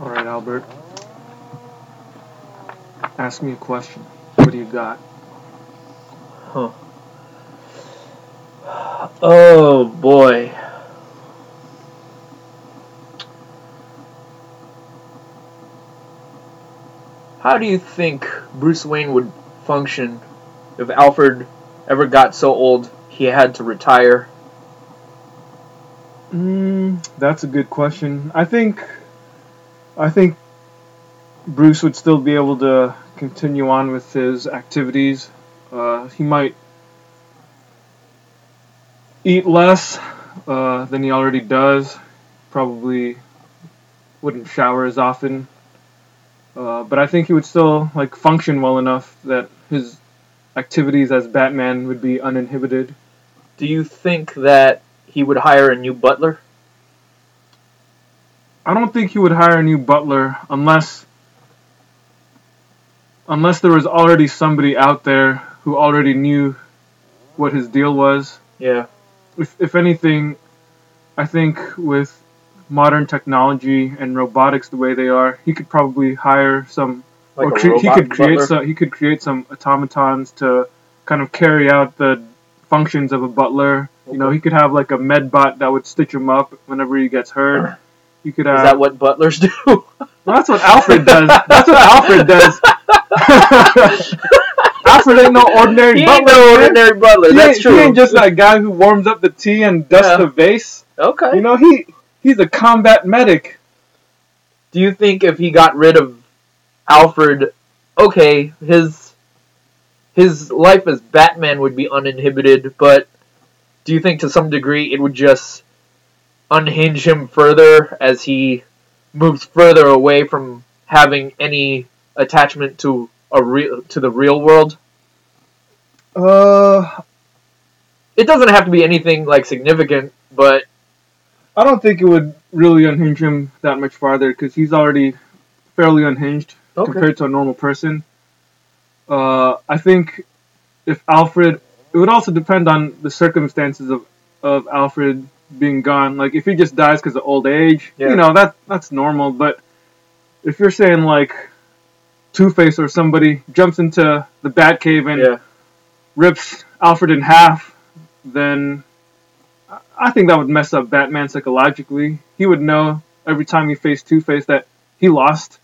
All right, Albert. Ask me a question. What do you got? Huh. Oh, boy. How do you think Bruce Wayne would function if Alfred ever got so old he had to retire? That's a good question. I think Bruce would still be able to continue on with his activities. He might eat less than he already does. Probably wouldn't shower as often. But I think he would still function well enough that his activities as Batman would be uninhibited. Do you think that he would hire a new butler? I don't think he would hire a new butler unless there was already somebody out there who already knew what his deal was. Yeah. If anything, I think with modern technology and robotics the way they are, he could probably hire some he could create some automatons to kind of carry out the functions of a butler. Okay. You know, he could have a med bot that would stitch him up whenever he gets hurt. You could have... Is that what butlers do? Well, that's what Alfred does. Alfred ain't no ordinary butler. That's true. He ain't just that guy who warms up the tea and dusts the vase. Okay. You know, he's a combat medic. Do you think if he got rid of Alfred, his life as Batman would be uninhibited, but do you think to some degree it would just unhinge him further as he moves further away from having any attachment to the real world? It doesn't have to be anything significant, but I don't think it would really unhinge him that much farther because he's already fairly unhinged compared to a normal person. I think if Alfred, it would also depend on the circumstances of Alfred being gone. If he just dies because of old age, you know, that's normal. But if you're saying, Two-Face or somebody jumps into the Batcave and rips Alfred in half, then I think that would mess up Batman psychologically. He would know every time he faced Two-Face that he lost.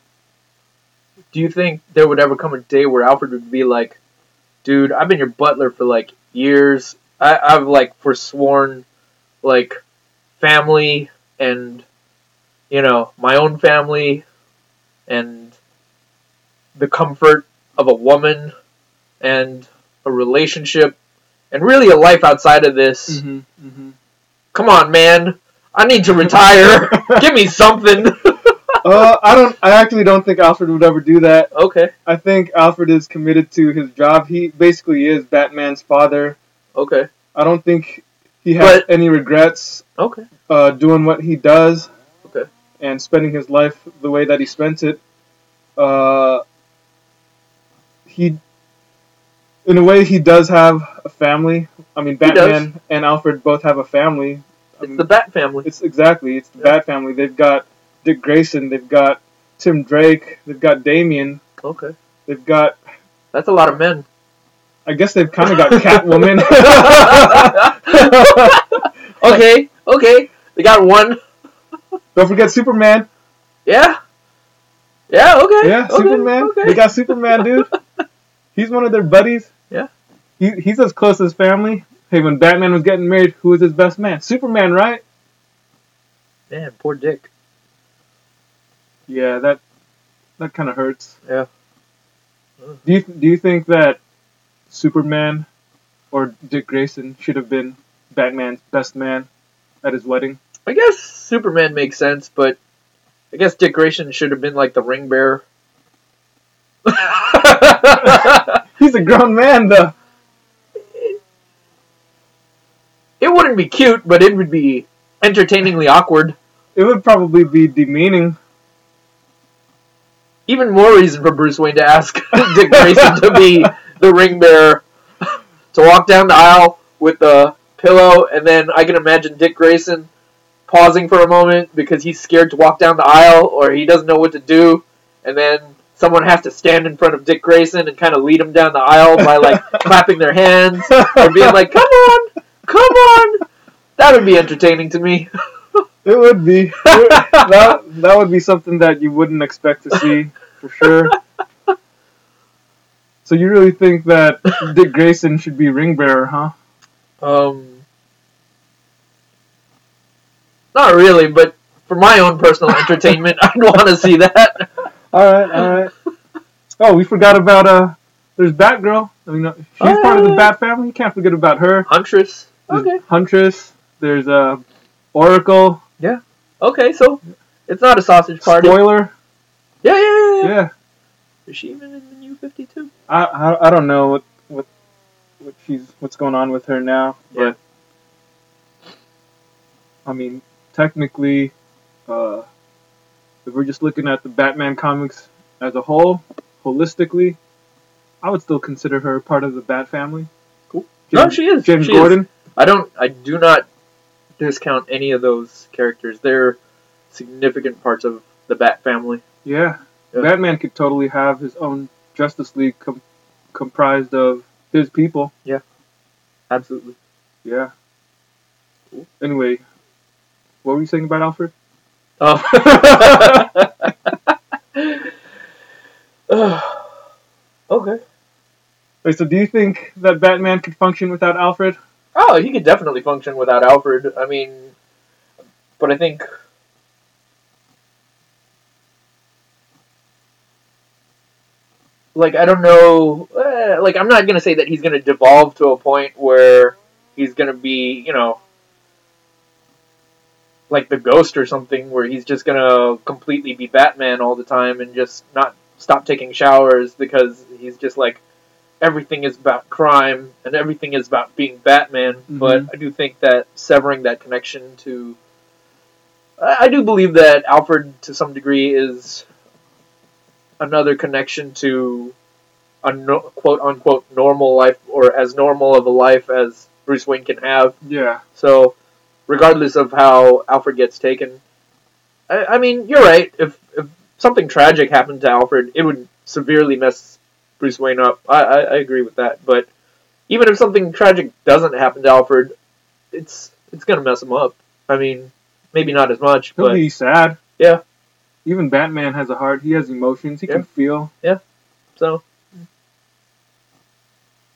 Do you think there would ever come a day where Alfred would be like, dude, I've been your butler for, years. I've, forsworn... family and, my own family and the comfort of a woman and a relationship and really a life outside of this. Mm-hmm, mm-hmm. Come on, man. I need to retire. Give me something. I actually don't think Alfred would ever do that. Okay. I think Alfred is committed to his job. He basically is Batman's father. Okay. I don't think... He has any regrets doing what he does and spending his life the way that he spent it. In a way, he does have a family. I mean, Batman and Alfred both have a family. It's the Bat family. It's the Bat family. They've got Dick Grayson. They've got Tim Drake. They've got Damian. Okay. They've got... That's a lot of men. I guess they've kind of got Catwoman. Okay. They got one. Don't forget Superman. Yeah, okay. Superman. Okay. They got Superman, dude. He's one of their buddies. Yeah. He's as close as family. Hey, when Batman was getting married, who was his best man? Superman, right? Man, poor Dick. Yeah, that kind of hurts. Yeah. Do you think that Superman or Dick Grayson should have been Batman's best man at his wedding? I guess Superman makes sense, but I guess Dick Grayson should have been the ring bearer. He's a grown man, though. It wouldn't be cute, but it would be entertainingly awkward. It would probably be demeaning. Even more reason for Bruce Wayne to ask Dick Grayson to be the ring bearer, to walk down the aisle with the pillow, and then I can imagine Dick Grayson pausing for a moment because he's scared to walk down the aisle or he doesn't know what to do, and then someone has to stand in front of Dick Grayson and kind of lead him down the aisle by, like, clapping their hands or being like, come on, come on. That would be entertaining to me. It would be. That would be something that you wouldn't expect to see, for sure. So you really think that Dick Grayson should be ring bearer, huh? Not really, but for my own personal entertainment, I'd want to see that. All right. Oh, we forgot about, there's Batgirl. I mean, she's part of the Bat family. You can't forget about her. Huntress. Okay. Huntress. There's, Oracle. Yeah. Okay, so it's not a sausage party. Spoiler. Yeah. Is she even in the New 52? I don't know what what's going on with her now. Yeah. But I mean, technically, if we're just looking at the Batman comics as a whole, holistically, I would still consider her part of the Bat family. Cool. She is. James Gordon. I do not discount any of those characters. They're significant parts of the Bat family. Yeah. Batman could totally have his own Justice League comprised of his people. Yeah, absolutely. Yeah. Cool. Anyway, what were you saying about Alfred? Okay. Wait, so do you think that Batman could function without Alfred? Oh, he could definitely function without Alfred. I mean, but I think I don't know, I'm not going to say that he's going to devolve to a point where he's going to be, like the Ghost or something, where he's just going to completely be Batman all the time and just not stop taking showers because he's just like, everything is about crime, and everything is about being Batman, mm-hmm. But I do think that severing that connection to... I do believe that Alfred, to some degree, is another connection to a quote-unquote normal life, or as normal of a life as Bruce Wayne can have. Yeah. So, regardless of how Alfred gets taken... I mean, you're right. If something tragic happened to Alfred, it would severely mess Bruce Wayne up. I agree with that, but even if something tragic doesn't happen to Alfred, it's gonna mess him up. I mean, maybe not as much. He'll be sad. Yeah. Even Batman has a heart. He has emotions. He can feel. Yeah. So,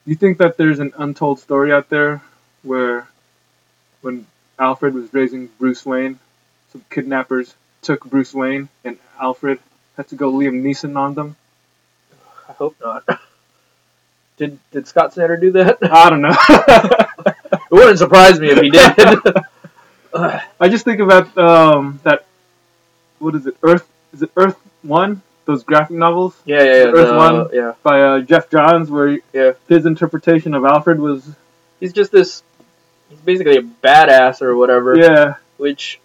you think that there's an untold story out there where, when Alfred was raising Bruce Wayne, some kidnappers took Bruce Wayne and Alfred had to go Liam Neeson on them? I hope not. Did Scott Snyder do that? I don't know. It wouldn't surprise me if he did. I just think about that. What is it? Earth? Is it Earth One? Those graphic novels. Yeah. Earth One. Yeah. By Jeff Johns, where his interpretation of Alfred was. He's just this. He's basically a badass or whatever. Yeah. Which.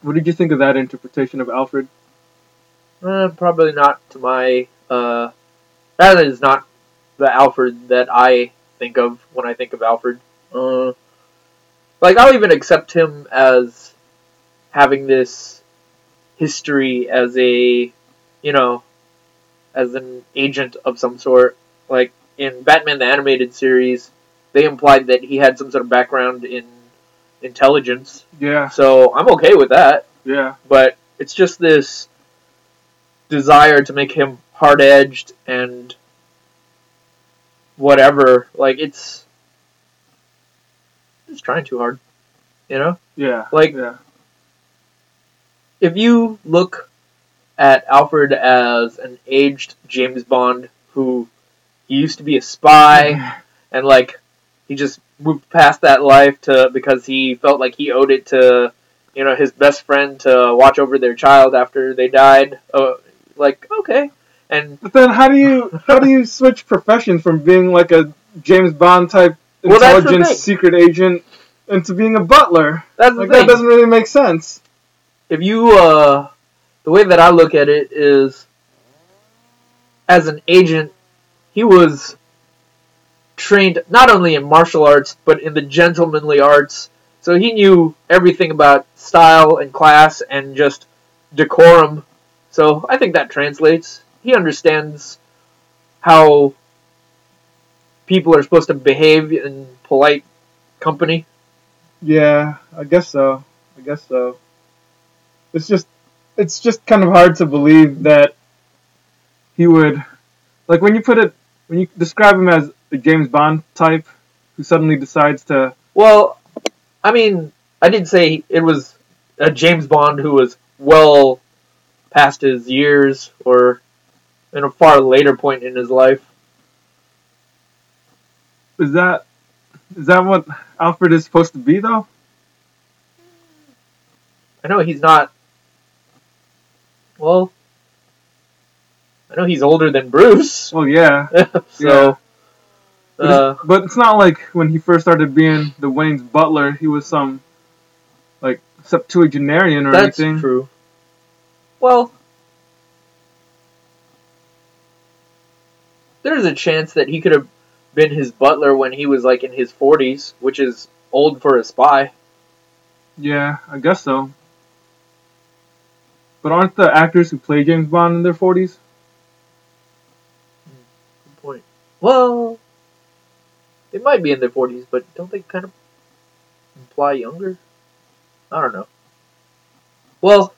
What did you think of that interpretation of Alfred? Probably not to my. That is not the Alfred that I think of when I think of Alfred. I'll even accept him as having this history as a, as an agent of some sort. Like, in Batman the Animated Series, they implied that he had some sort of background in intelligence. Yeah. So, I'm okay with that. Yeah. But it's just this desire to make him hard-edged and whatever. It's trying too hard, Yeah. If you look at Alfred as an aged James Bond who he used to be a spy and, he just moved past that life because he felt like he owed it to, his best friend to watch over their child after they died. Okay. But then how do you switch profession from being like a James Bond type intelligence secret agent into being a butler? That's the thing. That doesn't really make sense. If you the way that I look at it is, as an agent, he was trained not only in martial arts but in the gentlemanly arts. So he knew everything about style and class and just decorum. So I think that translates. He understands how people are supposed to behave in polite company. Yeah, I guess so. It's just kind of hard to believe that he would, like, when you describe him as the James Bond type who suddenly decides to... Well, I mean, I did say it was a James Bond who was well past his years or in a far later point in his life. Is that what Alfred is supposed to be, though? I know he's not... Well, I know he's older than Bruce. Well, yeah. So... Yeah. But it's not like when he first started being the Wayne's butler, he was some, like, septuagenarian or anything. That's true. Well... There's a chance that he could have been his butler when he was, like, in his 40s, which is old for a spy. Yeah, I guess so. But aren't the actors who play James Bond in their 40s? Good point. Well, they might be in their 40s, but don't they kind of imply younger? I don't know. Well,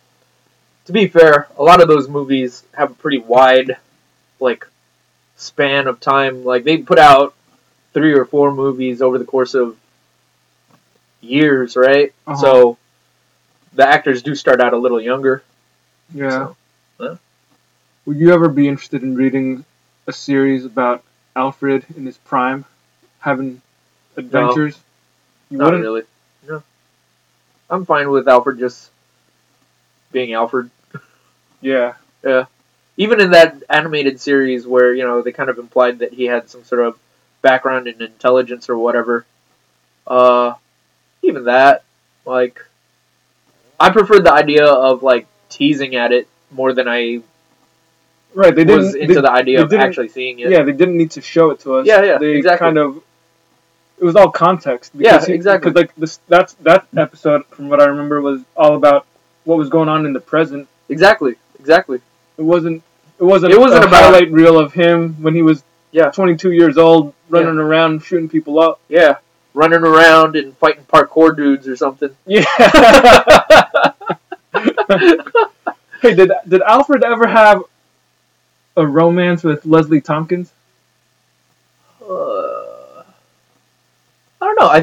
to be fair, a lot of those movies have a pretty wide, like, span of time. Like, they put out 3 or 4 movies over the course of years, right? Uh-huh. So the actors do start out a little younger. Yeah. So, yeah. Would you ever be interested in reading a series about Alfred in his prime, having adventures? No, not really. No. I'm fine with Alfred just being Alfred. Yeah. Yeah. Even in that animated series where, you know, they kind of implied that he had some sort of background in intelligence or whatever. Even that, like, I preferred the idea of, like, teasing at it more than I the idea of actually seeing it. Yeah, they didn't need to show it to us. Yeah, they exactly. Kind of, it was all context. Yeah, exactly. Because, like, that episode, from what I remember, was all about what was going on in the present. Exactly. It wasn't a highlight reel of him when he was 22 years old, running around, shooting people up. Yeah. Running around and fighting parkour dudes or something. Yeah. Hey, did Alfred ever have a romance with Leslie Tompkins? I don't know. I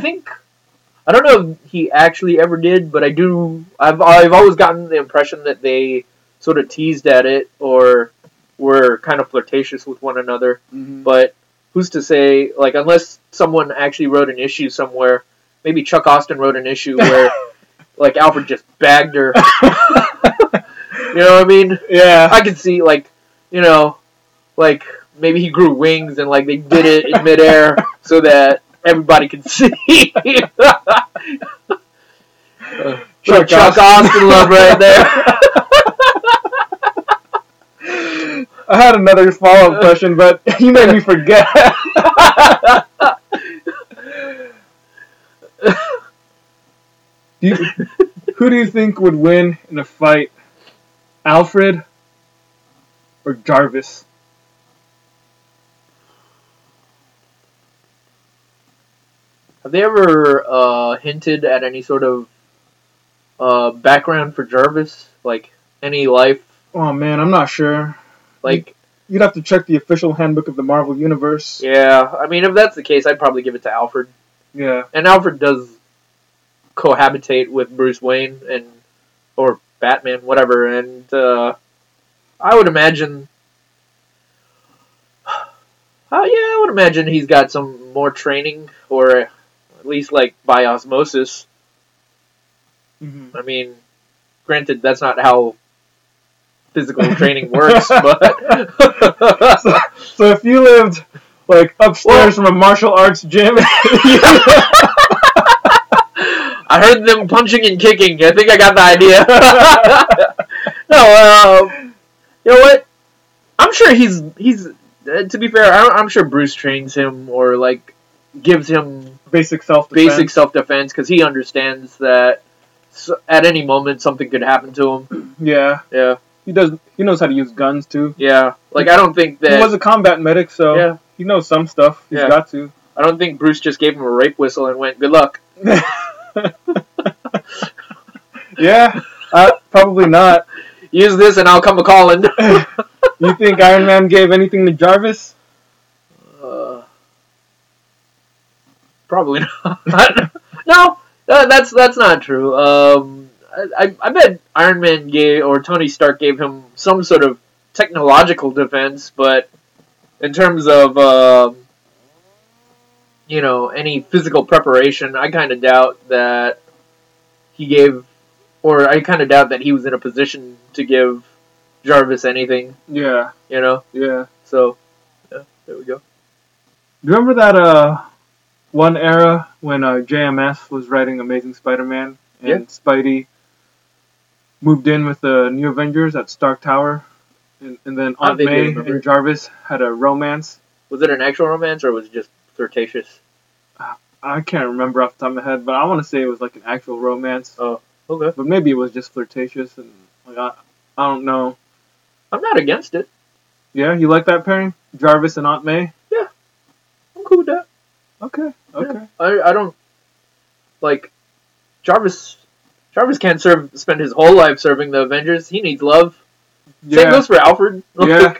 don't know if he actually ever did, but I do. I've always gotten the impression that they sort of teased at it or were kind of flirtatious with one another. Mm-hmm. But who's to say, like, unless someone actually wrote an issue somewhere, maybe Chuck Austin wrote an issue where, like, Alfred just bagged her. You know what I mean? Yeah. I could see, like, you know, like, maybe he grew wings and, like, they did it in midair so that everybody could see. Chuck Austin love right there. I had another follow-up question, but you made me forget. Who do you think would win in a fight, Alfred or Jarvis? Have they ever hinted at any sort of background for Jarvis? Like, any life? Oh, man, I'm not sure. Like, you'd have to check the official handbook of the Marvel Universe. Yeah, I mean, if that's the case, I'd probably give it to Alfred. Yeah. And Alfred does cohabitate with Bruce Wayne or Batman, whatever, and I would imagine... I would imagine he's got some more training, or at least, like, by osmosis. Mm-hmm. I mean, granted, that's not how physical training works, but... so if you lived, like, upstairs from a martial arts gym... I heard them punching and kicking. I think I got the idea. No, you know what? I'm sure he's to be fair, I'm sure Bruce trains him or, like, gives him basic self-defense. Basic self-defense, because he understands that at any moment something could happen to him. Yeah. Yeah. He does. He knows how to use guns, too. Yeah. Like, I don't think that... He was a combat medic, so yeah. He knows some stuff. He's got to. I don't think Bruce just gave him a rape whistle and went, good luck. Yeah. Probably not. Use this and I'll come a-calling. You think Iron Man gave anything to Jarvis? Probably not. No, that's not true. I bet Iron Man gave, or Tony Stark gave him some sort of technological defense, but in terms of, any physical preparation, I kind of doubt that he gave... Or I kind of doubt that he was in a position to give Jarvis anything. Yeah. You know? Yeah. So, yeah, there we go. Do you remember that one era when JMS was writing Amazing Spider-Man? And Spidey moved in with the New Avengers at Stark Tower. And then Aunt May and Jarvis had a romance. Was it an actual romance or was it just flirtatious? I can't remember off the top of my head, but I want to say it was like an actual romance. Oh. Okay. But maybe it was just flirtatious, and like, I don't know. I'm not against it. Yeah, you like that pairing? Jarvis and Aunt May? Yeah. I'm cool with that. Okay, okay. Yeah. I don't, like, Jarvis can't spend his whole life serving the Avengers. He needs love. Yeah. Same goes for Alfred. Yeah.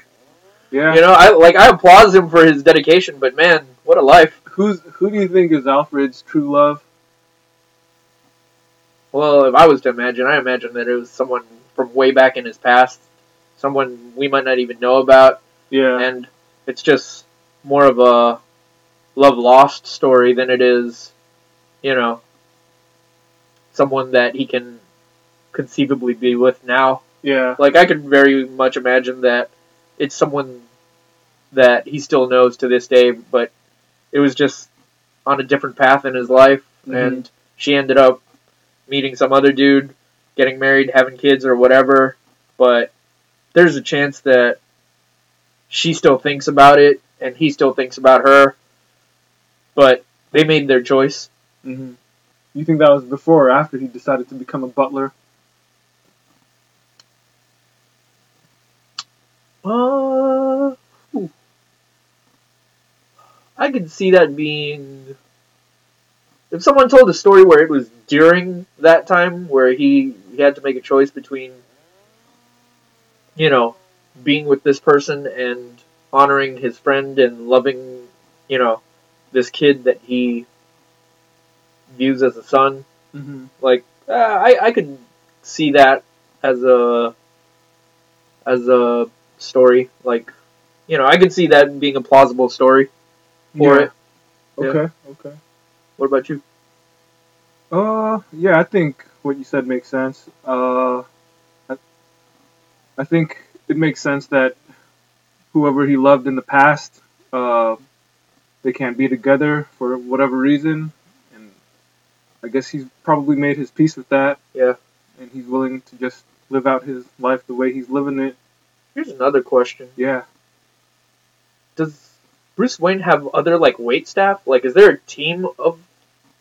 Yeah. You know, I applaud him for his dedication, but man, what a life. Who do you think is Alfred's true love? Well, if I was to imagine, I imagine that it was someone from way back in his past, someone we might not even know about. Yeah. And it's just more of a love lost story than it is, someone that he can conceivably be with now. Yeah. Like, I could very much imagine that it's someone that he still knows to this day, but it was just on a different path in his life, and she ended up meeting some other dude, getting married, having kids, or whatever, but there's a chance that she still thinks about it, and he still thinks about her, but they made their choice. Mm-hmm. You think that was before or after he decided to become a butler? I could see that being... If someone told a story where it was during that time where he had to make a choice between, being with this person and honoring his friend and loving, this kid that he views as a son, like, I could see that as a story. Like, I could see that being a plausible story for it. Yeah. Okay. What about you? Yeah, I think what you said makes sense. I think it makes sense that whoever he loved in the past, they can't be together for whatever reason, and I guess he's probably made his peace with that. Yeah. And he's willing to just live out his life the way he's living it. Here's another question. Yeah. Does Bruce Wayne have other, like, wait staff? Like, is there a team of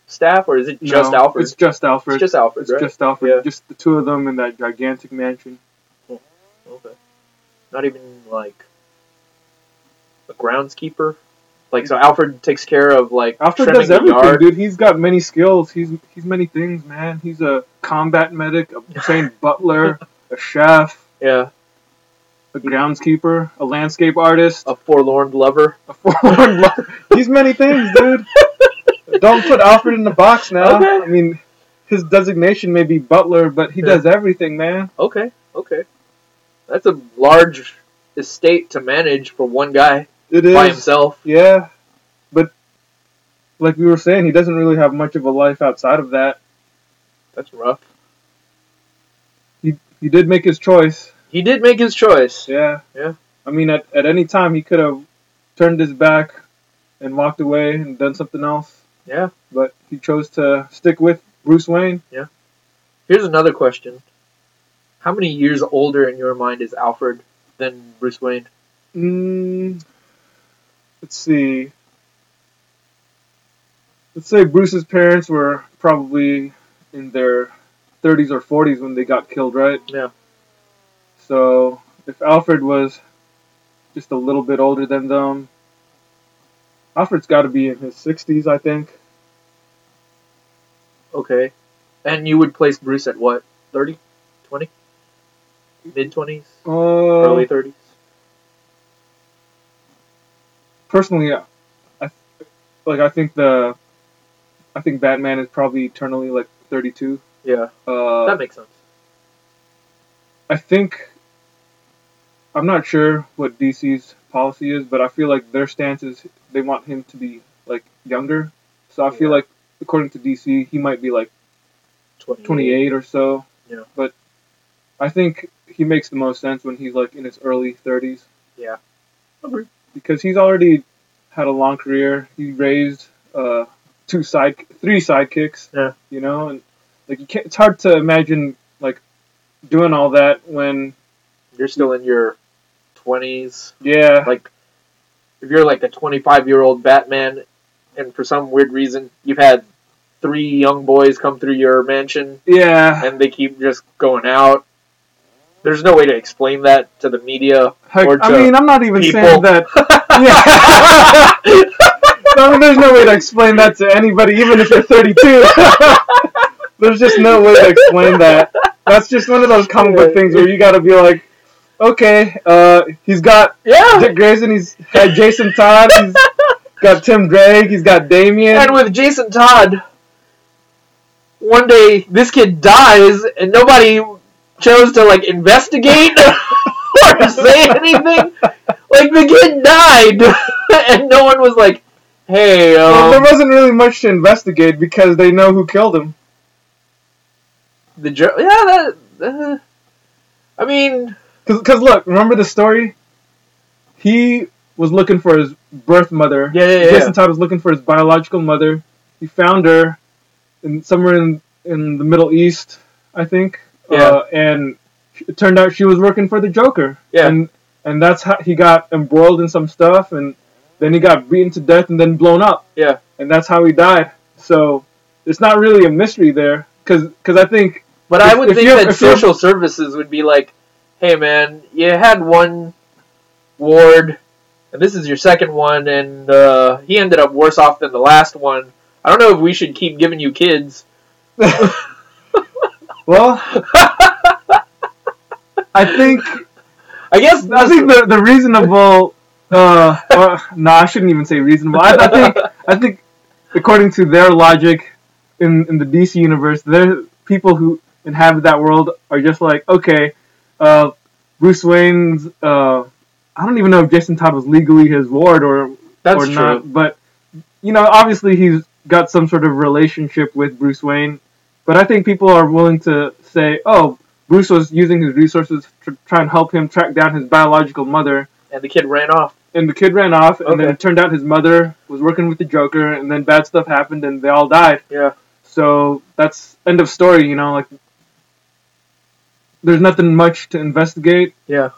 staff, or is it just Alfred? It's just Alfred. It's just Alfred, right? It's just Alfred. Yeah. Just the two of them in that gigantic mansion. Oh, okay. Not even, like, a groundskeeper? Like, so Alfred takes care of, like, Alfred does everything, dude. He's got many skills. He's many things, man. He's a combat medic, a trained butler, a chef. Yeah. A groundskeeper, a landscape artist, a forlorn lover. He's many things, dude. Don't put Alfred in the box now. Okay. I mean, his designation may be butler, but he does everything, man. Okay. That's a large estate to manage for one guy. It is. By himself. Yeah. But, like we were saying, he doesn't really have much of a life outside of that. That's rough. He did make his choice. He did make his choice. Yeah. I mean, at any time, he could have turned his back and walked away and done something else. Yeah. But he chose to stick with Bruce Wayne. Yeah. Here's another question. How many years older in your mind is Alfred than Bruce Wayne? Let's see. let's say Bruce's parents were probably in their 30s or 40s when they got killed, right? Yeah. So if Alfred was just a little bit older than them, Alfred's got to be in his 60s, I think. Okay. And you would place Bruce at what? 30? 20? Mid-20s? Early 30s? Personally, I think Batman is probably eternally, 32. Yeah. That makes sense. I think... I'm not sure what DC's policy is, but I feel like their stance is they want him to be, younger. So I feel like, according to DC, he might be, 28 or so. Yeah. But I think he makes the most sense when he's, in his early 30s. Yeah. Agreed. Because he's already had a long career. He raised three sidekicks. Yeah. You know? And, you can't... It's hard to imagine, doing all that when... You're still in your... 20s. Yeah. If you're a 25-year-old Batman, and for some weird reason you've had three young boys come through your mansion. Yeah. And they keep just going out. There's no way to explain that to the media. I'm not even people. Saying that. Yeah. There's no way to explain that to anybody, even if they're 32. There's just no way to explain that. That's just one of those comic book things where you got to be like, okay, he's got Dick Grayson, he's had Jason Todd, he's got Tim Drake, he's got Damian. And with Jason Todd, one day this kid dies and nobody chose to, investigate or say anything. The kid died and no one was like, hey, Well, there wasn't really much to investigate because they know who killed him. Because, look, remember the story? He was looking for his birth mother. Yeah. Jason Todd was looking for his biological mother. He found her somewhere in the Middle East, I think. Yeah. And it turned out she was working for the Joker. Yeah. And that's how he got embroiled in some stuff, and then he got beaten to death and then blown up. Yeah. And that's how he died. So it's not really a mystery there, because I think... But I would think that social services would be like, hey man, you had one ward, and this is your second one, and he ended up worse off than the last one. I don't know if we should keep giving you kids. Well, I think the reasonable. I shouldn't even say reasonable. I think according to their logic, in the DC universe, their people who inhabit that world are just like, okay. Bruce Wayne's, I don't even know if Jason Todd was legally his ward or not, true. But, obviously he's got some sort of relationship with Bruce Wayne, but I think people are willing to say, oh, Bruce was using his resources to try and help him track down his biological mother. And the kid ran off. Okay. And then it turned out his mother was working with the Joker, and then bad stuff happened, and they all died. Yeah. So, that's end of story, there's nothing much to investigate. Yeah.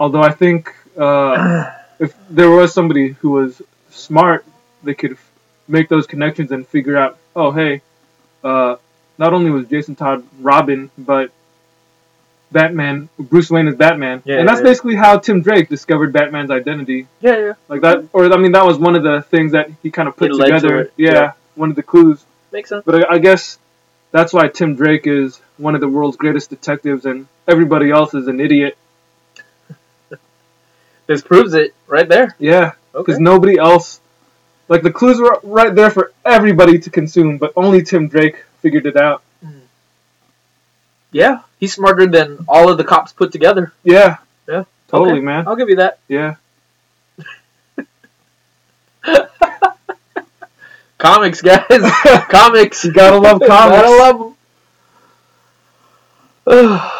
Although I think if there was somebody who was smart, they could make those connections and figure out, oh, hey, not only was Jason Todd Robin, but Bruce Wayne is Batman. Yeah, and that's basically how Tim Drake discovered Batman's identity. Yeah, yeah. That was one of the things that he kind of put together. To one of the clues. Makes sense. But I guess... That's why Tim Drake is one of the world's greatest detectives, and everybody else is an idiot. This proves it right there. Yeah, because nobody else... the clues were right there for everybody to consume, but only Tim Drake figured it out. Yeah, he's smarter than all of the cops put together. Yeah. Yeah. Totally, man. I'll give you that. Yeah. Comics, guys. Comics. You gotta love comics. Gotta love them.